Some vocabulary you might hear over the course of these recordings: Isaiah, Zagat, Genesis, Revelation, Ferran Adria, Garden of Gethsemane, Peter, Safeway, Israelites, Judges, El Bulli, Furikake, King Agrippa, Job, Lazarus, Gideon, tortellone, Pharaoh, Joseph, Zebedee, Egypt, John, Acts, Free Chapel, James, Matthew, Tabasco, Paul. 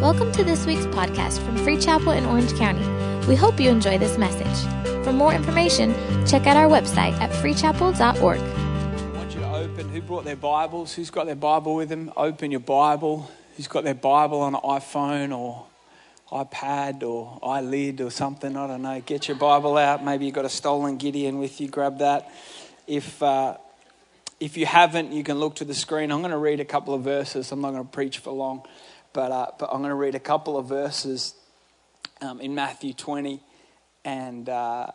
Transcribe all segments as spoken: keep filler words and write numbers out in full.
Welcome to this week's podcast from Free Chapel in Orange County. We hope you enjoy this message. For more information, check out our website at free chapel dot org. I want you to open, who brought their Bibles? Who's got their Bible with them? Open your Bible. Who's got their Bible on an iPhone or iPad or iLid or something? I don't know. Get your Bible out. Maybe you've got a stolen Gideon with you. Grab that. If... Uh, If you haven't, you can look to the screen. I'm going to read a couple of verses. I'm not going to preach for long, but uh, but I'm going to read a couple of verses um, in Matthew twenty, and uh,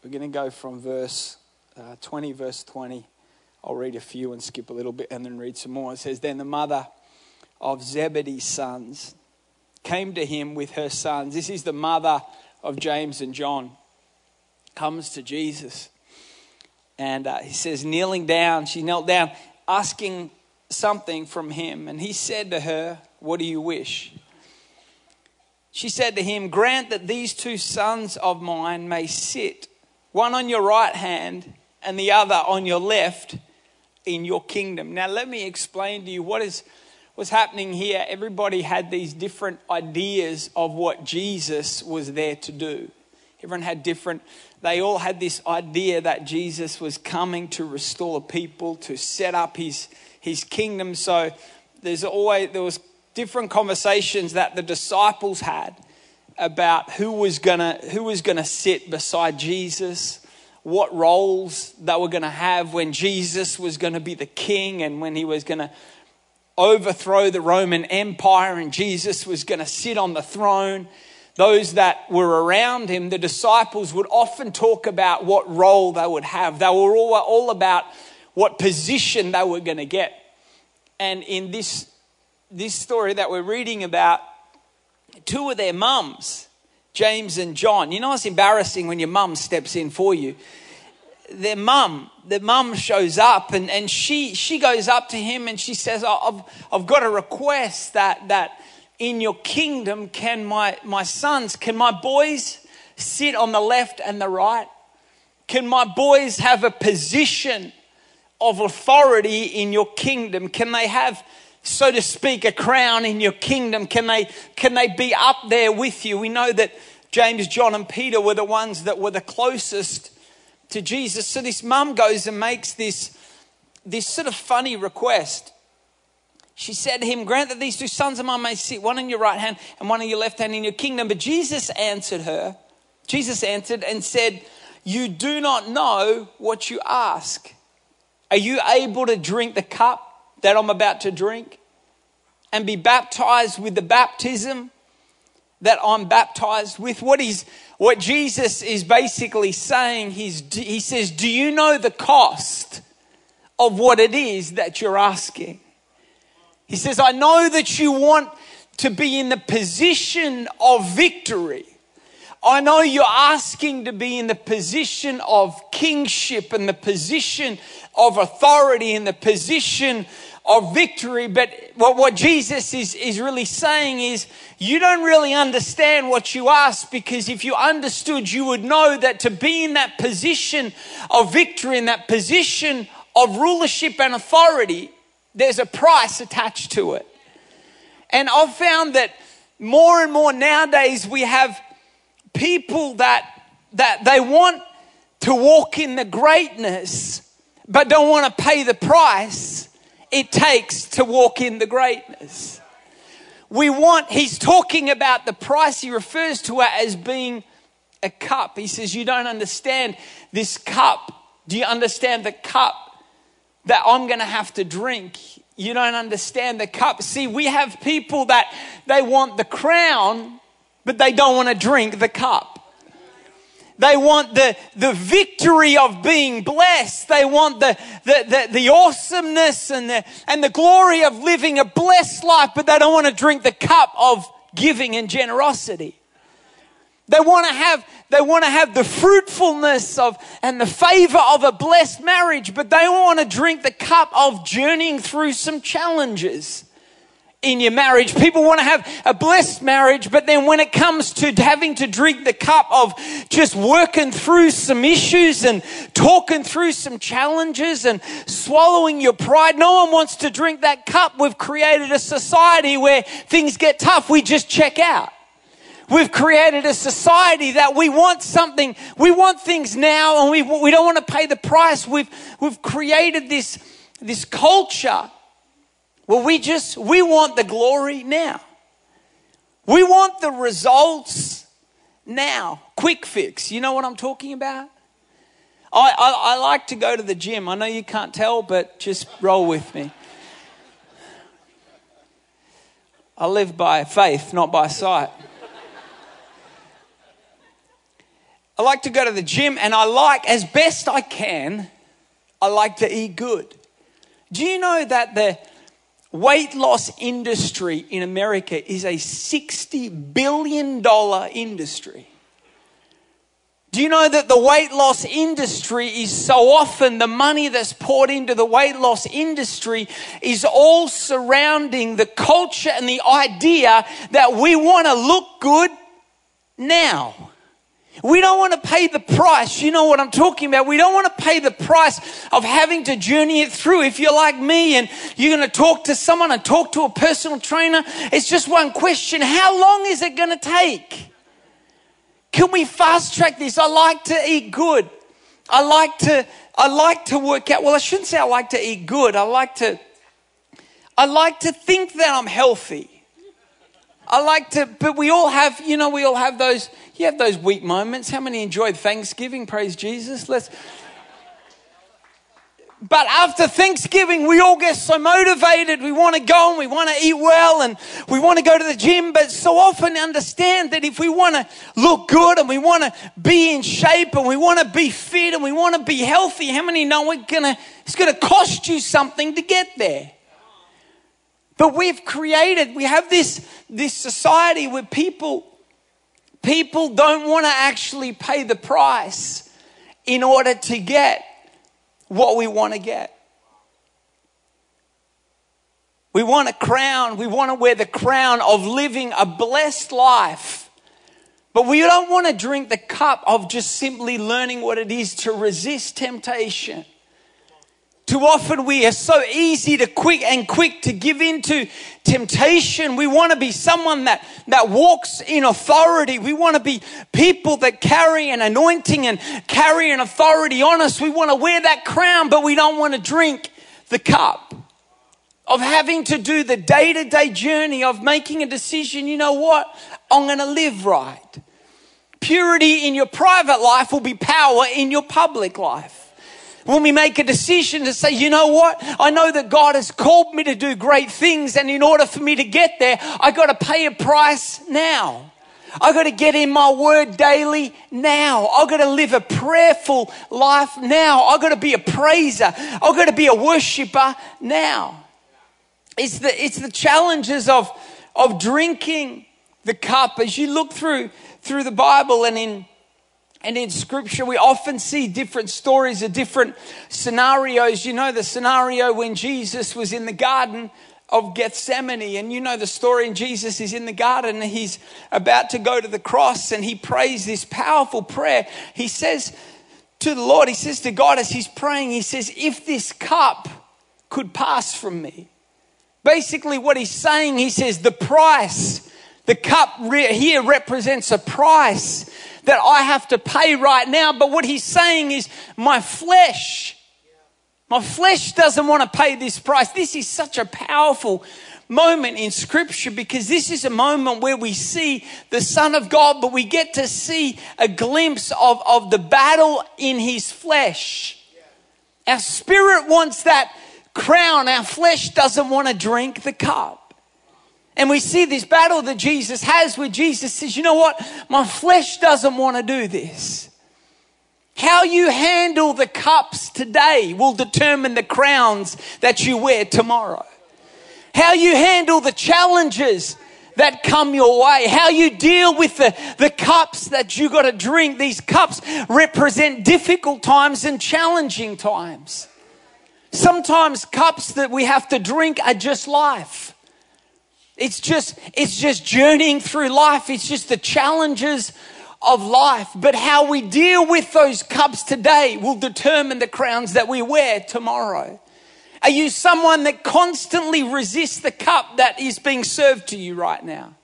we're going to go from verse uh, twenty, verse twenty. I'll read a few and skip a little bit, and then read some more. It says, "Then the mother of Zebedee's sons came to him with her sons." This is the mother of James and John. Comes to Jesus. And uh, he says, kneeling down, she knelt down, asking something from him. And he said to her, "What do you wish?" She said to him, "Grant that these two sons of mine may sit, one on your right hand and the other on your left, in your kingdom." Now, let me explain to you what is what's happening here. Everybody had these different ideas of what Jesus was there to do. Everyone had different, they all had this idea that Jesus was coming to restore people, to set up his his kingdom. So there's always, there was different conversations that the disciples had about who was gonna who was gonna sit beside Jesus, what roles they were gonna have when Jesus was gonna be the king and when he was gonna overthrow the Roman Empire and Jesus was gonna sit on the throne. Those that were around him, the disciples, would often talk about what role they would have. They were all, all about what position they were going to get. And in this, this story that we're reading about, two of their mums, James and John, you know it's embarrassing when your mum steps in for you. Their mum, their mum shows up and, and she, she goes up to him and she says, oh, I've, I've got a request that... that in your kingdom, can my, my sons, can my boys sit on the left and the right? Can my boys have a position of authority in your kingdom? Can they have, so to speak, a crown in your kingdom? Can they, can they be up there with you? We know that James, John and Peter were the ones that were the closest to Jesus. So this mum goes and makes this, this sort of funny request. She said to him, "Grant that these two sons of mine may sit, one on your right hand and one on your left hand in your kingdom." But Jesus answered her, Jesus answered and said, "You do not know what you ask. Are you able to drink the cup that I'm about to drink and be baptized with the baptism that I'm baptized with?" What he's, what Jesus is basically saying, he's, he says, do you know the cost of what it is that you're asking? He says, I know that you want to be in the position of victory. I know you're asking to be in the position of kingship and the position of authority and the position of victory. But what Jesus is, is really saying is you don't really understand what you ask, because if you understood, you would know that to be in that position of victory, in that position of rulership and authority, there's a price attached to it. And I've found that more and more nowadays we have people that that they want to walk in the greatness but don't want to pay the price it takes to walk in the greatness. We want, he's talking about the price, he refers to it as being a cup. He says, you don't understand this cup. Do you understand the cup that I'm going to have to drink? You don't understand the cup. See, we have people that they want the crown, but they don't want to drink the cup. They want the, the victory of being blessed. They want the, the, the, the awesomeness and the, and the glory of living a blessed life, but they don't want to drink the cup of giving and generosity. They want to have, they want to have the fruitfulness of and the favor of a blessed marriage, but they want to drink the cup of journeying through some challenges in your marriage. People want to have a blessed marriage, but then when it comes to having to drink the cup of just working through some issues and talking through some challenges and swallowing your pride, no one wants to drink that cup. We've created a society where things get tough, we just check out. We've created a society that we want something, we want things now, and we we don't want to pay the price. We've we've created this this culture where we just we want the glory now. We want the results now. Quick fix. You know what I'm talking about? I I, I like to go to the gym. I know you can't tell, but just roll with me. I live by faith, not by sight. I like to go to the gym, and I like, as best I can, I like to eat good. Do you know that the weight loss industry in America is a sixty billion dollars industry? Do you know that the weight loss industry is so often the money that's poured into the weight loss industry is all surrounding the culture and the idea that we want to look good now. We don't want to pay the price. You know what I'm talking about. We don't want to pay the price of having to journey it through. If you're like me and you're going to talk to someone and talk to a personal trainer, it's just one question. How long is it going to take? Can we fast track this? I like to eat good. I like to, I like to work out. Well, I shouldn't say I like to eat good. I like to, I like to think that I'm healthy. I like to, but we all have, you know, we all have those, you have those weak moments. How many enjoyed Thanksgiving? Praise Jesus. Let's. But after Thanksgiving, we all get so motivated. We want to go and we want to eat well and we want to go to the gym. But so often understand that if we want to look good and we want to be in shape and we want to be fit and we want to be healthy, how many know we're gonna, it's going to cost you something to get there? But we've created, we have this, this society where people, people don't want to actually pay the price in order to get what we want to get. We want a crown, we want to wear the crown of living a blessed life. But we don't want to drink the cup of just simply learning what it is to resist temptation. Too often we are so easy to quick and quick to give in to temptation. We want to be someone that, that walks in authority. We want to be people that carry an anointing and carry an authority on us. We want to wear that crown, but we don't want to drink the cup of having to do the day-to-day journey of making a decision. You know what? I'm going to live right. Purity in your private life will be power in your public life. When we make a decision to say, you know what? I know that God has called me to do great things, and in order for me to get there, I got to pay a price now. I got to get in my word daily now. I got to live a prayerful life now. I got to be a praiser. I got to be a worshiper now. It's the it's the challenges of of drinking the cup. As you look through through the Bible and in And in Scripture, we often see different stories or different scenarios. You know the scenario when Jesus was in the Garden of Gethsemane. And you know the story, and Jesus is in the garden and he's about to go to the cross and he prays this powerful prayer. He says to the Lord, he says to God as he's praying, he says, if this cup could pass from me. Basically what he's saying, he says, the price, the cup here represents a price that I have to pay right now. But what he's saying is my flesh, my flesh doesn't want to pay this price. This is such a powerful moment in Scripture because this is a moment where we see the Son of God, but we get to see a glimpse of, of the battle in his flesh. Our spirit wants that crown. Our flesh doesn't want to drink the cup. And we see this battle that Jesus has where Jesus says, you know what? My flesh doesn't want to do this. How you handle the cups today will determine the crowns that you wear tomorrow. How you handle the challenges that come your way. How you deal with the, the cups that you got to drink. These cups represent difficult times and challenging times. Sometimes cups that we have to drink are just life. It's just, it's just journeying through life. It's just the challenges of life. But how we deal with those cups today will determine the crowns that we wear tomorrow. Are you someone that constantly resists the cup that is being served to you right now?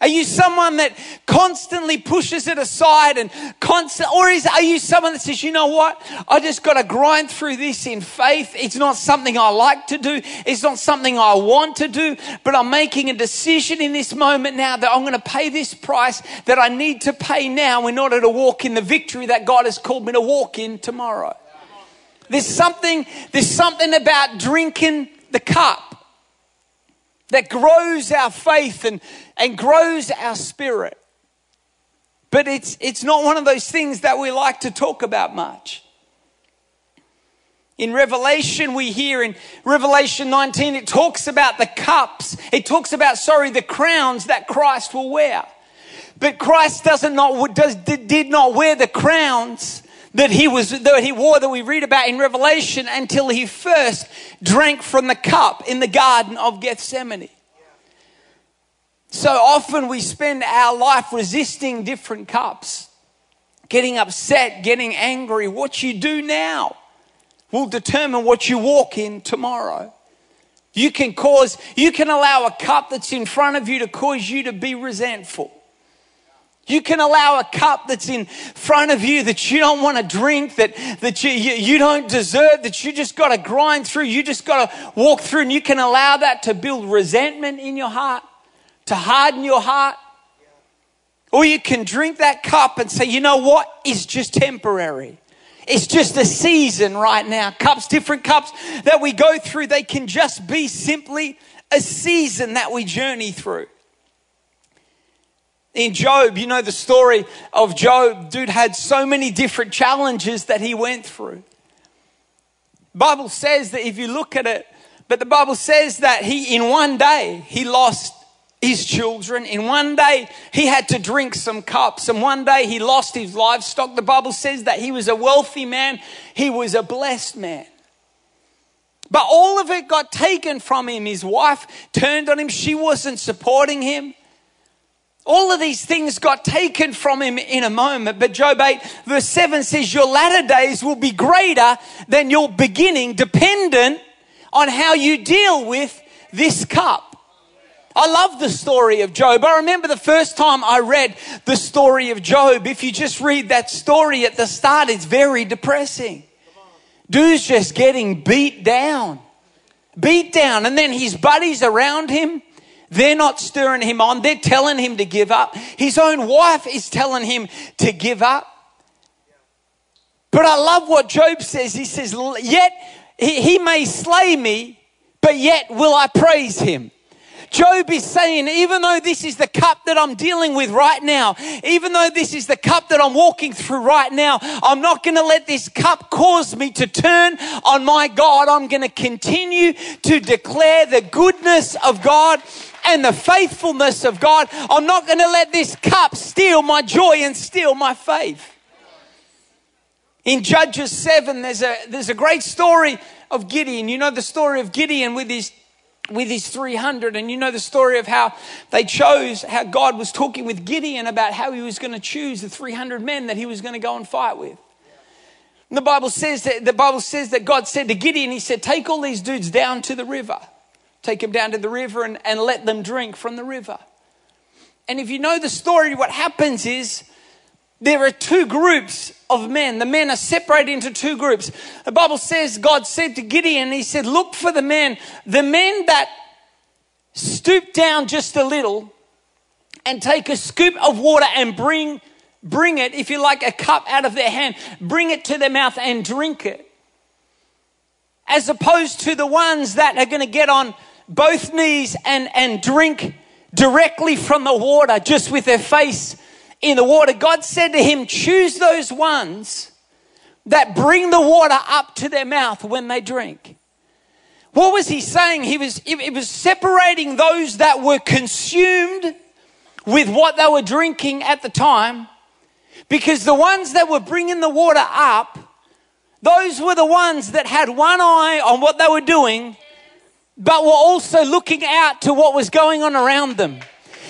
Are you someone that constantly pushes it aside and constant, or is, are you someone that says, you know what? I just got to grind through this in faith. It's not something I like to do. It's not something I want to do, but I'm making a decision in this moment now that I'm going to pay this price that I need to pay now in order to walk in the victory that God has called me to walk in tomorrow. There's something, there's something about drinking the cup that grows our faith and, and grows our spirit. But it's, it's not one of those things that we like to talk about much. In Revelation, we hear in Revelation nineteen, it talks about the cups. It talks about, sorry, the crowns that Christ will wear. But Christ doesn't not, does, did not wear the crowns that he was, that he wore, that we read about in Revelation, until he first drank from the cup in the Garden of Gethsemane. So often we spend our life resisting different cups, getting upset, getting angry. What you do now will determine what you walk in tomorrow. You can cause, you can allow a cup that's in front of you to cause you to be resentful. You can allow a cup that's in front of you that you don't want to drink, that, that you, you, you don't deserve, that you just got to grind through, you just got to walk through, and you can allow that to build resentment in your heart, to harden your heart. Or you can drink that cup and say, you know what? It's just temporary. It's just a season right now. Cups, different cups that we go through, they can just be simply a season that we journey through. In Job, you know the story of Job. Dude had so many different challenges that he went through. The Bible says that if you look at it, but the Bible says that he, in one day, he lost his children. In one day, he had to drink some cups. And one day, he lost his livestock. The Bible says that he was a wealthy man. He was a blessed man. But all of it got taken from him. His wife turned on him. She wasn't supporting him. All of these things got taken from him in a moment. But Job eight verse seven says, your latter days will be greater than your beginning, dependent on how you deal with this cup. I love the story of Job. I remember the first time I read the story of Job. If you just read that story at the start, it's very depressing. Dude's just getting beat down, beat down. And then his buddies around him, they're not stirring him on. They're telling him to give up. His own wife is telling him to give up. But I love what Job says. He says, yet he may slay me, but yet will I praise him. Job is saying, even though this is the cup that I'm dealing with right now, even though this is the cup that I'm walking through right now, I'm not going to let this cup cause me to turn on my God. I'm going to continue to declare the goodness of God and the faithfulness of God. I'm not going to let this cup steal my joy and steal my faith. In Judges seven, there's a, there's a great story of Gideon. You know the story of Gideon with his with his three hundred. And you know the story of how they chose, how God was talking with Gideon about how he was going to choose the three hundred men that he was going to go and fight with. And the Bible says that, the Bible says that God said to Gideon, he said, take all these dudes down to the river, take them down to the river and, and let them drink from the river. And if you know the story, what happens is there are two groups of men. The men are separated into two groups. The Bible says God said to Gideon, he said, look for the men, the men that stoop down just a little and take a scoop of water and bring, bring it, if you like, a cup out of their hand, bring it to their mouth and drink it. As opposed to the ones that are going to get on both knees and, and drink directly from the water, just with their face in the water. God said to him, choose those ones that bring the water up to their mouth when they drink. What was he saying? He was, it was separating those that were consumed with what they were drinking at the time, because the ones that were bringing the water up, those were the ones that had one eye on what they were doing but were also looking out to what was going on around them.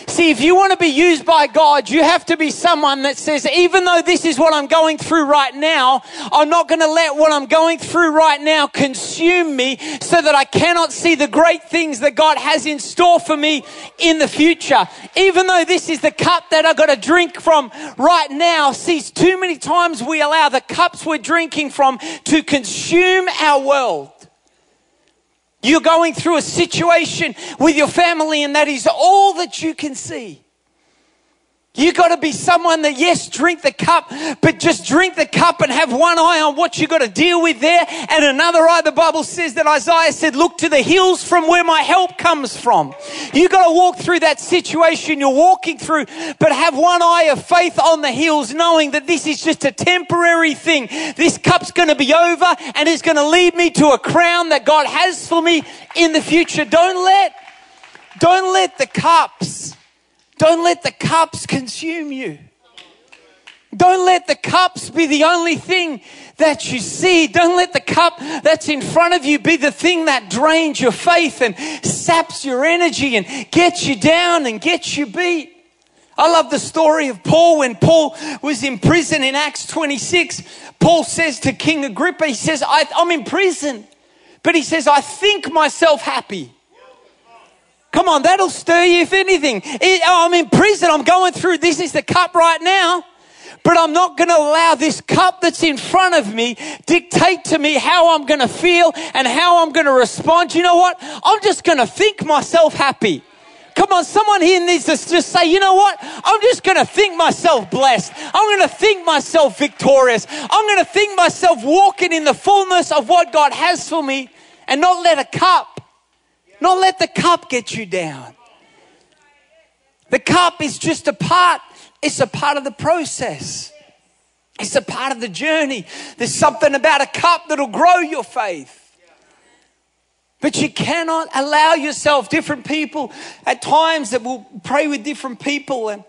See, if you want to be used by God, you have to be someone that says, even though this is what I'm going through right now, I'm not going to let what I'm going through right now consume me so that I cannot see the great things that God has in store for me in the future. Even though this is the cup that I've got to drink from right now, see, too many times we allow the cups we're drinking from to consume our world. You're going through a situation with your family and that is all that you can see. You got to be someone that, yes, drink the cup, but just drink the cup and have one eye on what you got to deal with there and another eye. The Bible says that Isaiah said, look to the hills from where my help comes from. You got to walk through that situation you're walking through, but have one eye of faith on the hills, knowing that this is just a temporary thing. This cup's going to be over and it's going to lead me to a crown that God has for me in the future. Don't let, don't let the cups... Don't let the cups consume you. Don't let the cups be the only thing that you see. Don't let the cup that's in front of you be the thing that drains your faith and saps your energy and gets you down and gets you beat. I love the story of Paul. When Paul was in prison in Acts twenty-six, Paul says to King Agrippa, he says, I, I'm in prison, but he says, I think myself happy. Come on, that'll stir you if anything. It, I'm in prison, I'm going through, this is the cup right now, but I'm not going to allow this cup that's in front of me dictate to me how I'm going to feel and how I'm going to respond. You know what? I'm just going to think myself happy. Come on, someone here needs to just say, you know what? I'm just going to think myself blessed. I'm going to think myself victorious. I'm going to think myself walking in the fullness of what God has for me and not let a cup Not let the cup get you down. The cup is just a part. It's a part of the process. It's a part of the journey. There's something about a cup that'll grow your faith. But you cannot allow yourself, different people at times that will pray with different people, and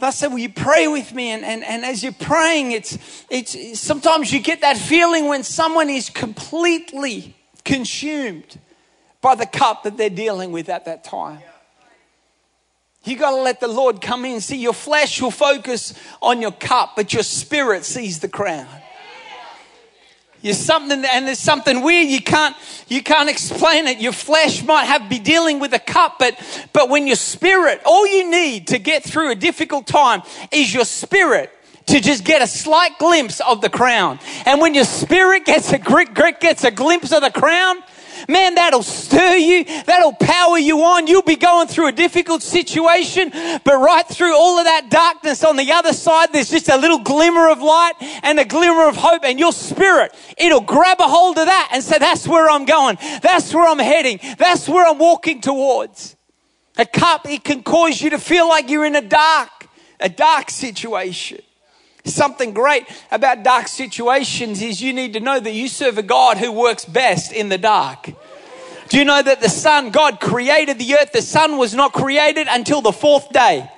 I said, will you pray with me? And, and, and as you're praying, it's, it's sometimes you get that feeling when someone is completely consumed by the cup that they're dealing with at that time. You got to let the Lord come in. See, your flesh will focus on your cup, but your spirit sees the crown. You're something, and there's something weird. You can't, you can't explain it. Your flesh might have be dealing with a cup, but, but when your spirit, all you need to get through a difficult time is your spirit to just get a slight glimpse of the crown. And when your spirit gets a grit, grit gets a glimpse of the crown, man, that'll stir you. That'll power you on. You'll be going through a difficult situation, but right through all of that darkness on the other side, there's just a little glimmer of light and a glimmer of hope, and your spirit, it'll grab a hold of that and say, that's where I'm going. That's where I'm heading. That's where I'm walking towards. A cup, it can cause you to feel like you're in a dark, a dark situation. Something great about dark situations is you need to know that you serve a God who works best in the dark. Do you know that the sun, God created the earth, the sun was not created until the fourth day.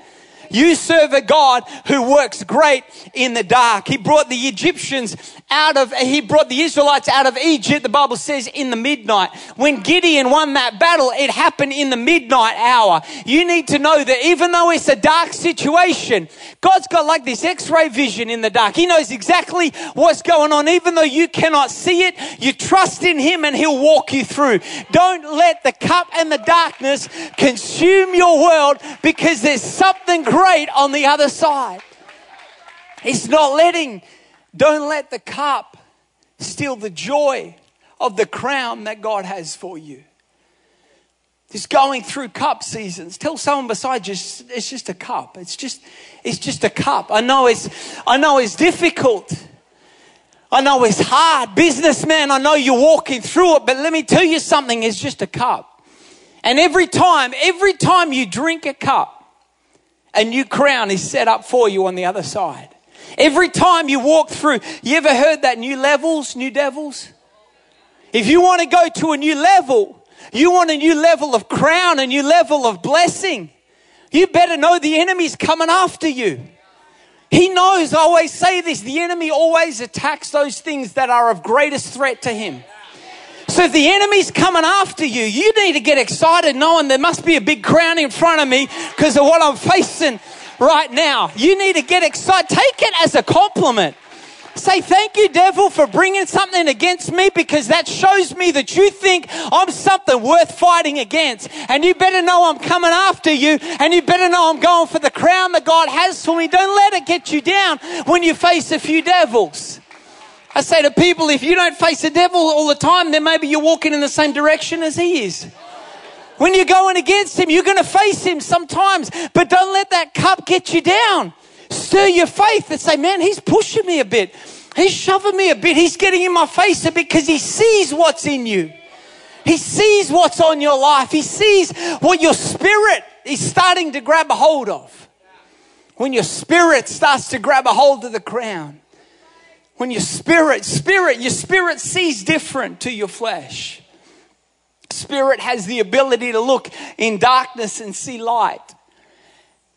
You serve a God who works great in the dark. He brought the Egyptians out of, he brought the Israelites out of Egypt, the Bible says, in the midnight. When Gideon won that battle, it happened in the midnight hour. You need to know that even though it's a dark situation, God's got like this X-ray vision in the dark. He knows exactly what's going on. Even though you cannot see it, you trust in him and he'll walk you through. Don't let the cup and the darkness consume your world, because there's something great on the other side. It's not letting, don't let the cup steal the joy of the crown that God has for you. It's going through cup seasons. Tell someone beside you, it's just a cup. It's just, it's just a cup. I know it's, I know it's difficult. I know it's hard. Businessman, I know you're walking through it, but let me tell you something, it's just a cup. And every time, every time you drink a cup, a new crown is set up for you on the other side. Every time you walk through, you ever heard that new levels, new devils? If you want to go to a new level, you want a new level of crown, a new level of blessing, you better know the enemy's coming after you. He knows, I always say this, the enemy always attacks those things that are of greatest threat to him. So if the enemy's coming after you, you need to get excited knowing there must be a big crown in front of me because of what I'm facing right now. You need to get excited. Take it as a compliment. Say, thank you, devil, for bringing something against me, because that shows me that you think I'm something worth fighting against. And you better know I'm coming after you, and you better know I'm going for the crown that God has for me. Don't let it get you down when you face a few devils. I say to people, if you don't face the devil all the time, then maybe you're walking in the same direction as he is. When you're going against him, you're going to face him sometimes, but don't let that cup get you down. Stir your faith and say, man, he's pushing me a bit. He's shoving me a bit. He's getting in my face a bit, because he sees what's in you. He sees what's on your life. He sees what your spirit is starting to grab a hold of. When your spirit starts to grab a hold of the crown. When your spirit, spirit, your spirit sees different to your flesh. Spirit has the ability to look in darkness and see light.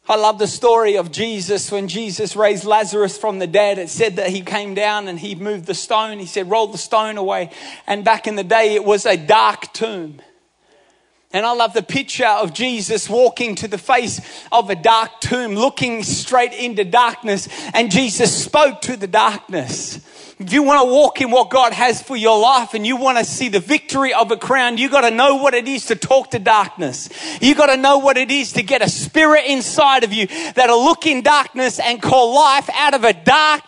I love the story of Jesus. When Jesus raised Lazarus from the dead, it said that he came down and he moved the stone. He said, roll the stone away. And back in the day, it was a dark tomb. And I love the picture of Jesus walking to the face of a dark tomb, looking straight into darkness. And Jesus spoke to the darkness. If you want to walk in what God has for your life and you want to see the victory of a crown, you got to know what it is to talk to darkness. You got to know what it is to get a spirit inside of you that'll look in darkness and call life out of a dark,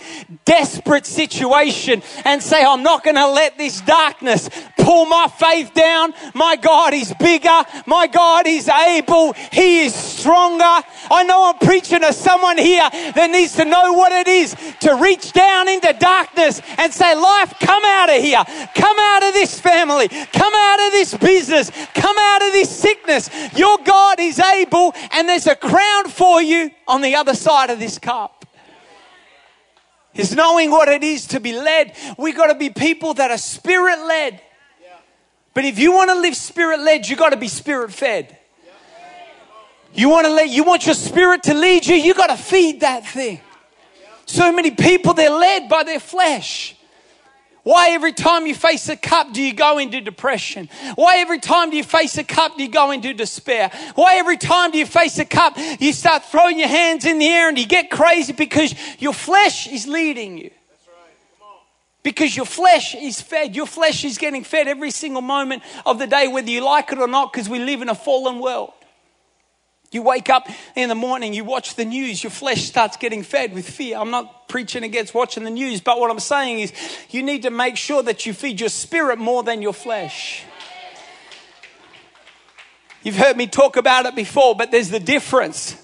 desperate situation and say, I'm not going to let this darkness pull my faith down. My God is bigger. My God is able. He is stronger. I know I'm preaching to someone here that needs to know what it is to reach down into darkness and say, life, come out of here. Come out of this family. Come out of this business. Come out of this sickness. Your God is able, and there's a crown for you on the other side of this cup. It's knowing what it is to be led. We've got to be people that are spirit-led. But if you want to live spirit-led, you've got to be spirit-fed. You want to let, you want your spirit to lead you, you've got to feed that thing. So many people, they're led by their flesh. Why every time you face a cup do you go into depression? Why every time do you face a cup do you go into despair? Why every time do you face a cup you start throwing your hands in the air and you get crazy? Because your flesh is leading you. Because your flesh is fed. Your flesh is getting fed every single moment of the day, whether you like it or not, because we live in a fallen world. You wake up in the morning, you watch the news, your flesh starts getting fed with fear. I'm not preaching against watching the news, but what I'm saying is you need to make sure that you feed your spirit more than your flesh. You've heard me talk about it before, but there's the difference.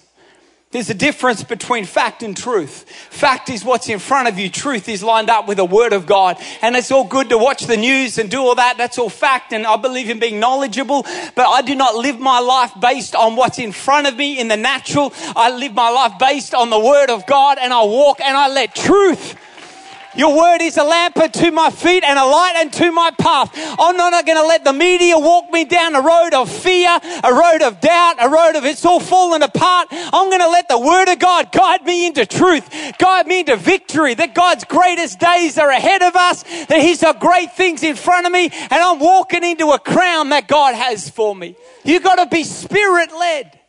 There's a difference between fact and truth. Fact is what's in front of you. Truth is lined up with the Word of God. And it's all good to watch the news and do all that. That's all fact. And I believe in being knowledgeable. But I do not live my life based on what's in front of me in the natural. I live my life based on the Word of God. And I walk and I let truth. Your word is a lamp unto my feet and a light unto my path. I'm not going to let the media walk me down a road of fear, a road of doubt, a road of it's all falling apart. I'm going to let the Word of God guide me into truth, guide me into victory, that God's greatest days are ahead of us, that He's got great things in front of me, and I'm walking into a crown that God has for me. You've got to be spirit-led.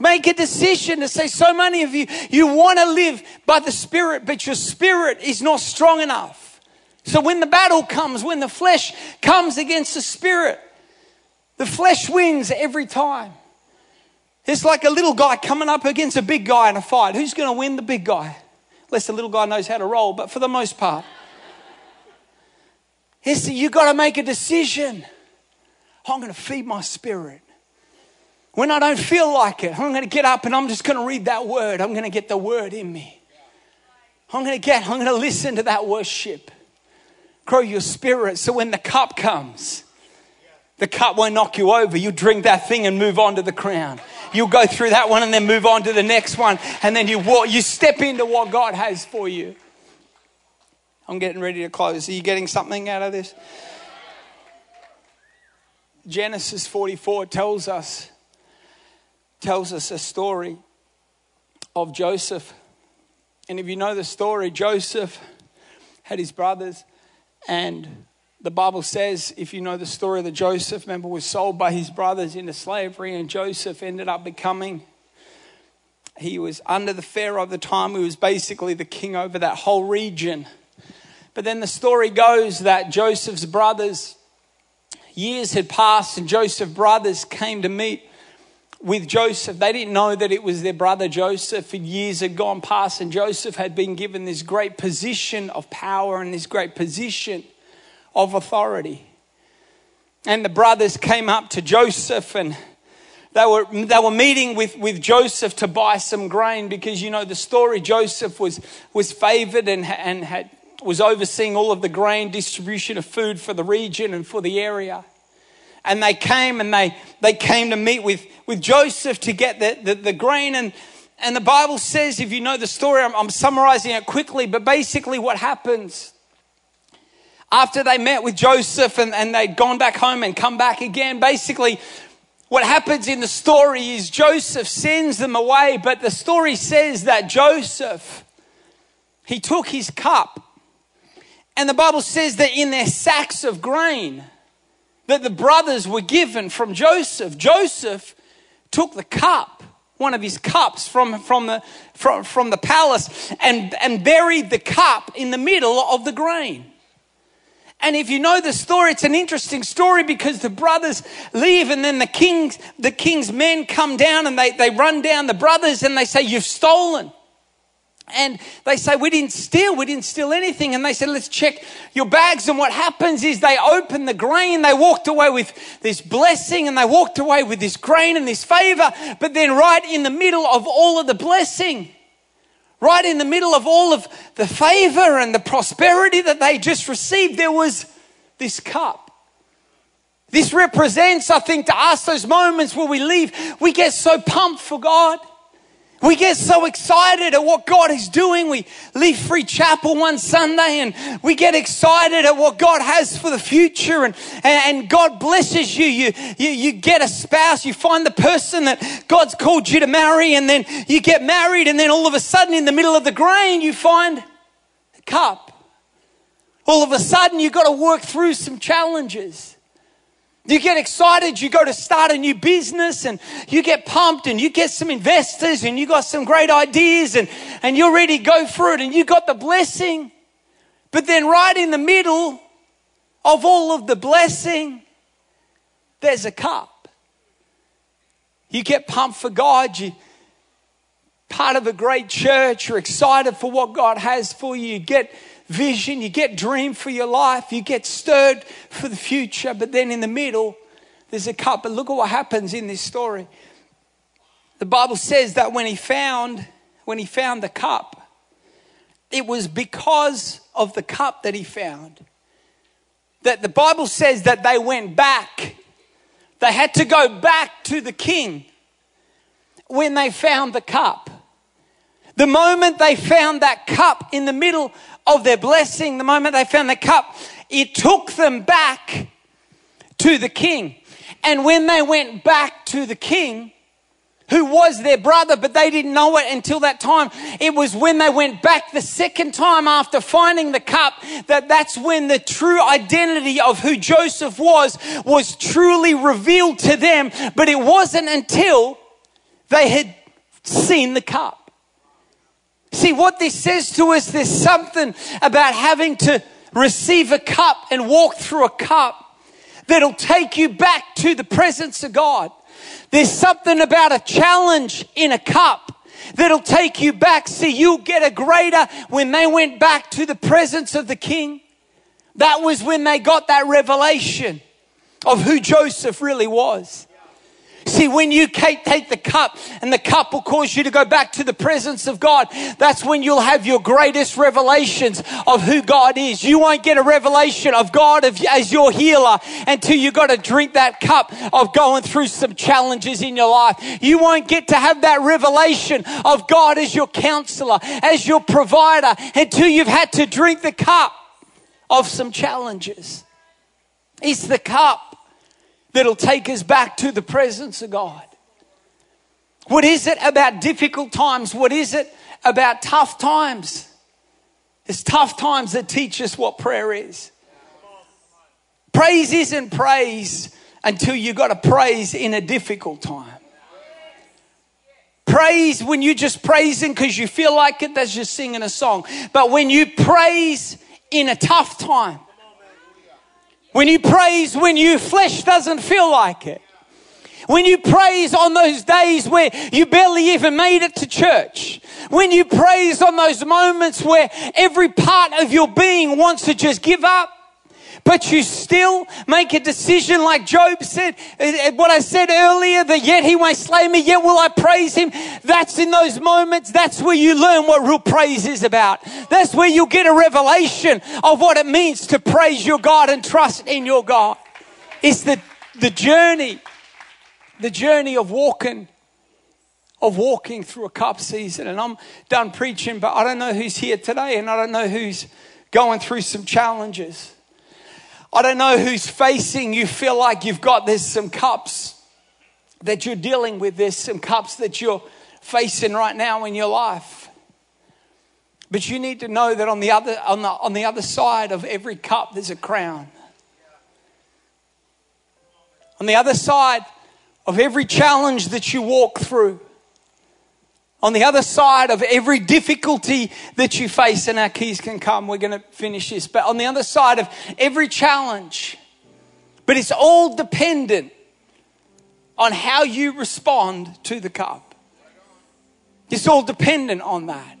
Make a decision to say, so many of you, you want to live by the Spirit, but your spirit is not strong enough. So when the battle comes, when the flesh comes against the Spirit, the flesh wins every time. It's like a little guy coming up against a big guy in a fight. Who's going to win? The big guy. Unless the little guy knows how to roll, but for the most part. It's that you've got to make a decision. I'm going to feed my spirit. When I don't feel like it, I'm going to get up and I'm just going to read that word. I'm going to get the word in me. I'm going to get, I'm going to listen to that worship. Grow your spirit so when the cup comes, the cup won't knock you over. You drink that thing and move on to the crown. You'll go through that one and then move on to the next one. And then you walk, you step into what God has for you. I'm getting ready to close. Are you getting something out of this? Genesis forty-four tells us tells us a story of Joseph. And if you know the story, Joseph had his brothers and The Bible says, if you know the story of the Joseph, remember, was sold by his brothers into slavery, and Joseph ended up becoming, he was under the Pharaoh of the time, who was basically the king over that whole region. But then the story goes that Joseph's brothers, years had passed, and Joseph's brothers came to meet with Joseph. They didn't know that it was their brother Joseph, and years had gone past, and Joseph had been given this great position of power and this great position of authority. And the brothers came up to Joseph, and they were they were meeting with, with Joseph to buy some grain, because you know the story. Joseph was was favored and and had, was overseeing all of the grain distribution of food for the region and for the area. And they came and they they came to meet with, with Joseph to get the, the, the grain. And and the Bible says, if you know the story, I'm, I'm summarizing it quickly, but basically what happens after they met with Joseph and, and they'd gone back home and come back again, basically what happens in the story is Joseph sends them away. But the story says that Joseph, he took his cup, and the Bible says that in their sacks of grain that the brothers were given from Joseph, Joseph took the cup, one of his cups from, from, the, from, from the palace, and, and buried the cup in the middle of the grain. And if you know the story, it's an interesting story, because the brothers leave, and then the king's, the king's men come down, and they, they run down the brothers and they say, "You've stolen." And they say, "We didn't steal, we didn't steal anything." And they said, "Let's check your bags." And what happens is they open the grain. They walked away with this blessing, and they walked away with this grain and this favor. But then right in the middle of all of the blessing, right in the middle of all of the favor and the prosperity that they just received, there was this cup. This represents, I think, to us those moments where we leave, we get so pumped for God. We get so excited at what God is doing. We leave Free Chapel one Sunday and we get excited at what God has for the future, and, and, and God blesses you. You, you. You get a spouse, you find the person that God's called you to marry, and then you get married, and then all of a sudden in the middle of the grain you find a cup. All of a sudden you've got to work through some challenges. You get excited, you go to start a new business, and you get pumped, and you get some investors, and you got some great ideas, and, and you're ready to go for it, and you got the blessing. But then right in the middle of all of the blessing, there's a cup. You get pumped for God, you part of a great church, you're excited for what God has for you, you get vision, you get dream for your life, you get stirred for the future, but then in the middle, there's a cup. But look at what happens in this story. The Bible says that when he found, when he found the cup, it was because of the cup that he found. That the Bible says that they went back. They had to go back to the king when they found the cup. The moment they found that cup in the middle of their blessing, the moment they found the cup, it took them back to the king. And when they went back to the king, who was their brother, but they didn't know it until that time, it was when they went back the second time after finding the cup, that that's when the true identity of who Joseph was, was truly revealed to them. But it wasn't until they had seen the cup. See, what this says to us, there's something about having to receive a cup and walk through a cup that'll take you back to the presence of God. There's something about a challenge in a cup that'll take you back. See, you'll get a greater when they went back to the presence of the king. That was when they got that revelation of who Joseph really was. See, when you take the cup and the cup will cause you to go back to the presence of God, that's when you'll have your greatest revelations of who God is. You won't get a revelation of God as your healer until you've got to drink that cup of going through some challenges in your life. You won't get to have that revelation of God as your counselor, as your provider, until you've had to drink the cup of some challenges. It's the cup that'll take us back to the presence of God. What is it about difficult times? What is it about tough times? It's tough times that teach us what prayer is. Praise isn't praise until you got to praise in a difficult time. Praise when you're just praising because you feel like it, that's just singing a song. But when you praise in a tough time, when you praise when your flesh doesn't feel like it, when you praise on those days where you barely even made it to church, when you praise on those moments where every part of your being wants to just give up, but you still make a decision like Job said, what I said earlier, that yet he may slay me, yet will I praise him. That's in those moments, that's where you learn what real praise is about. That's where you'll get a revelation of what it means to praise your God and trust in your God. It's the, the journey, the journey of walking, of walking through a cup season. And I'm done preaching, but I don't know who's here today and I don't know who's going through some challenges. I don't know who's facing, you feel like you've got, there's some cups that you're dealing with. There's some cups that you're facing right now in your life. But you need to know that on the other, on the, on the other side of every cup, there's a crown. On the other side of every challenge that you walk through, on the other side of every difficulty that you face, and our keys can come, we're going to finish this, but on the other side of every challenge, but it's all dependent on how you respond to the cup. It's all dependent on that.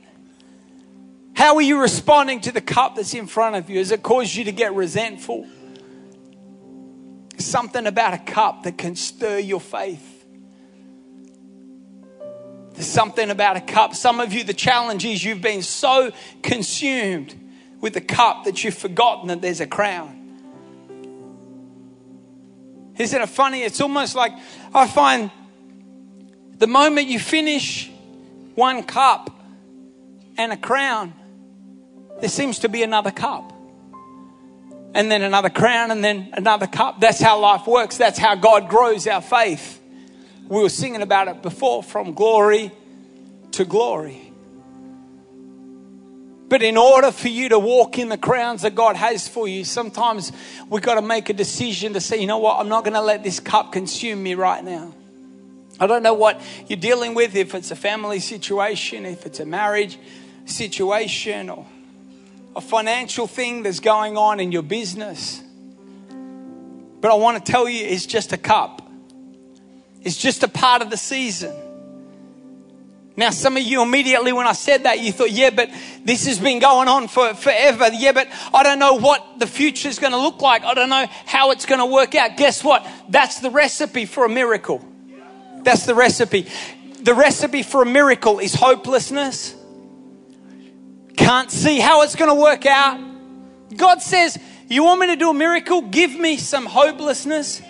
How are you responding to the cup that's in front of you? Has it caused you to get resentful? Something about a cup that can stir your faith. There's something about a cup. Some of you, the challenge is you've been so consumed with the cup that you've forgotten that there's a crown. Isn't it funny? It's almost like I find the moment you finish one cup and a crown, there seems to be another cup. And then another crown and then another cup. That's how life works. That's how God grows our faith. We were singing about it before, from glory to glory. But in order for you to walk in the crowns that God has for you, sometimes we've got to make a decision to say, you know what, I'm not going to let this cup consume me right now. I don't know what you're dealing with, if it's a family situation, if it's a marriage situation, or a financial thing that's going on in your business. But I want to tell you, it's just a cup. It's just a part of the season. Now, some of you immediately when I said that, you thought, yeah, but this has been going on for forever. Yeah, but I don't know what the future is going to look like. I don't know how it's going to work out. Guess what? That's the recipe for a miracle. That's the recipe. The recipe for a miracle is hopelessness. Can't see how it's going to work out. God says, you want me to do a miracle? Give me some hopelessness.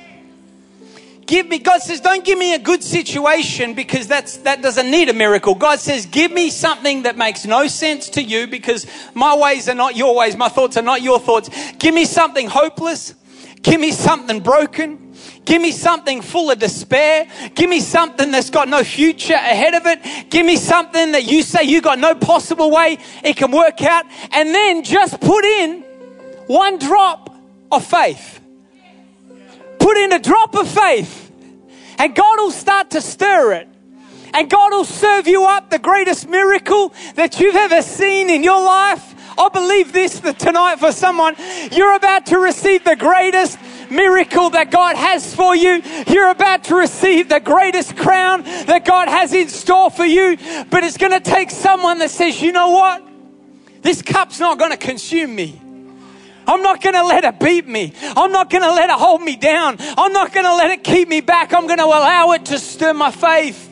Give me, God says, don't give me a good situation because that's, that doesn't need a miracle. God says, give me something that makes no sense to you because my ways are not your ways. My thoughts are not your thoughts. Give me something hopeless. Give me something broken. Give me something full of despair. Give me something that's got no future ahead of it. Give me something that you say you got no possible way it can work out. And then just put in one drop of faith. Put in a drop of faith and God will start to stir it. And God will serve you up the greatest miracle that you've ever seen in your life. I believe this that tonight for someone, you're about to receive the greatest miracle that God has for you. You're about to receive the greatest crown that God has in store for you. But it's going to take someone that says, you know what? This cup's not going to consume me. I'm not going to let it beat me. I'm not going to let it hold me down. I'm not going to let it keep me back. I'm going to allow it to stir my faith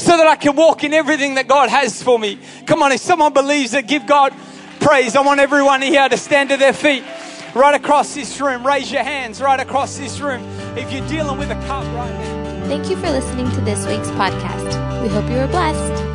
so that I can walk in everything that God has for me. Come on, if someone believes it, give God praise. I want everyone here to stand to their feet right across this room. Raise your hands right across this room if you're dealing with a cup right now. Thank you for listening to this week's podcast. We hope you were blessed.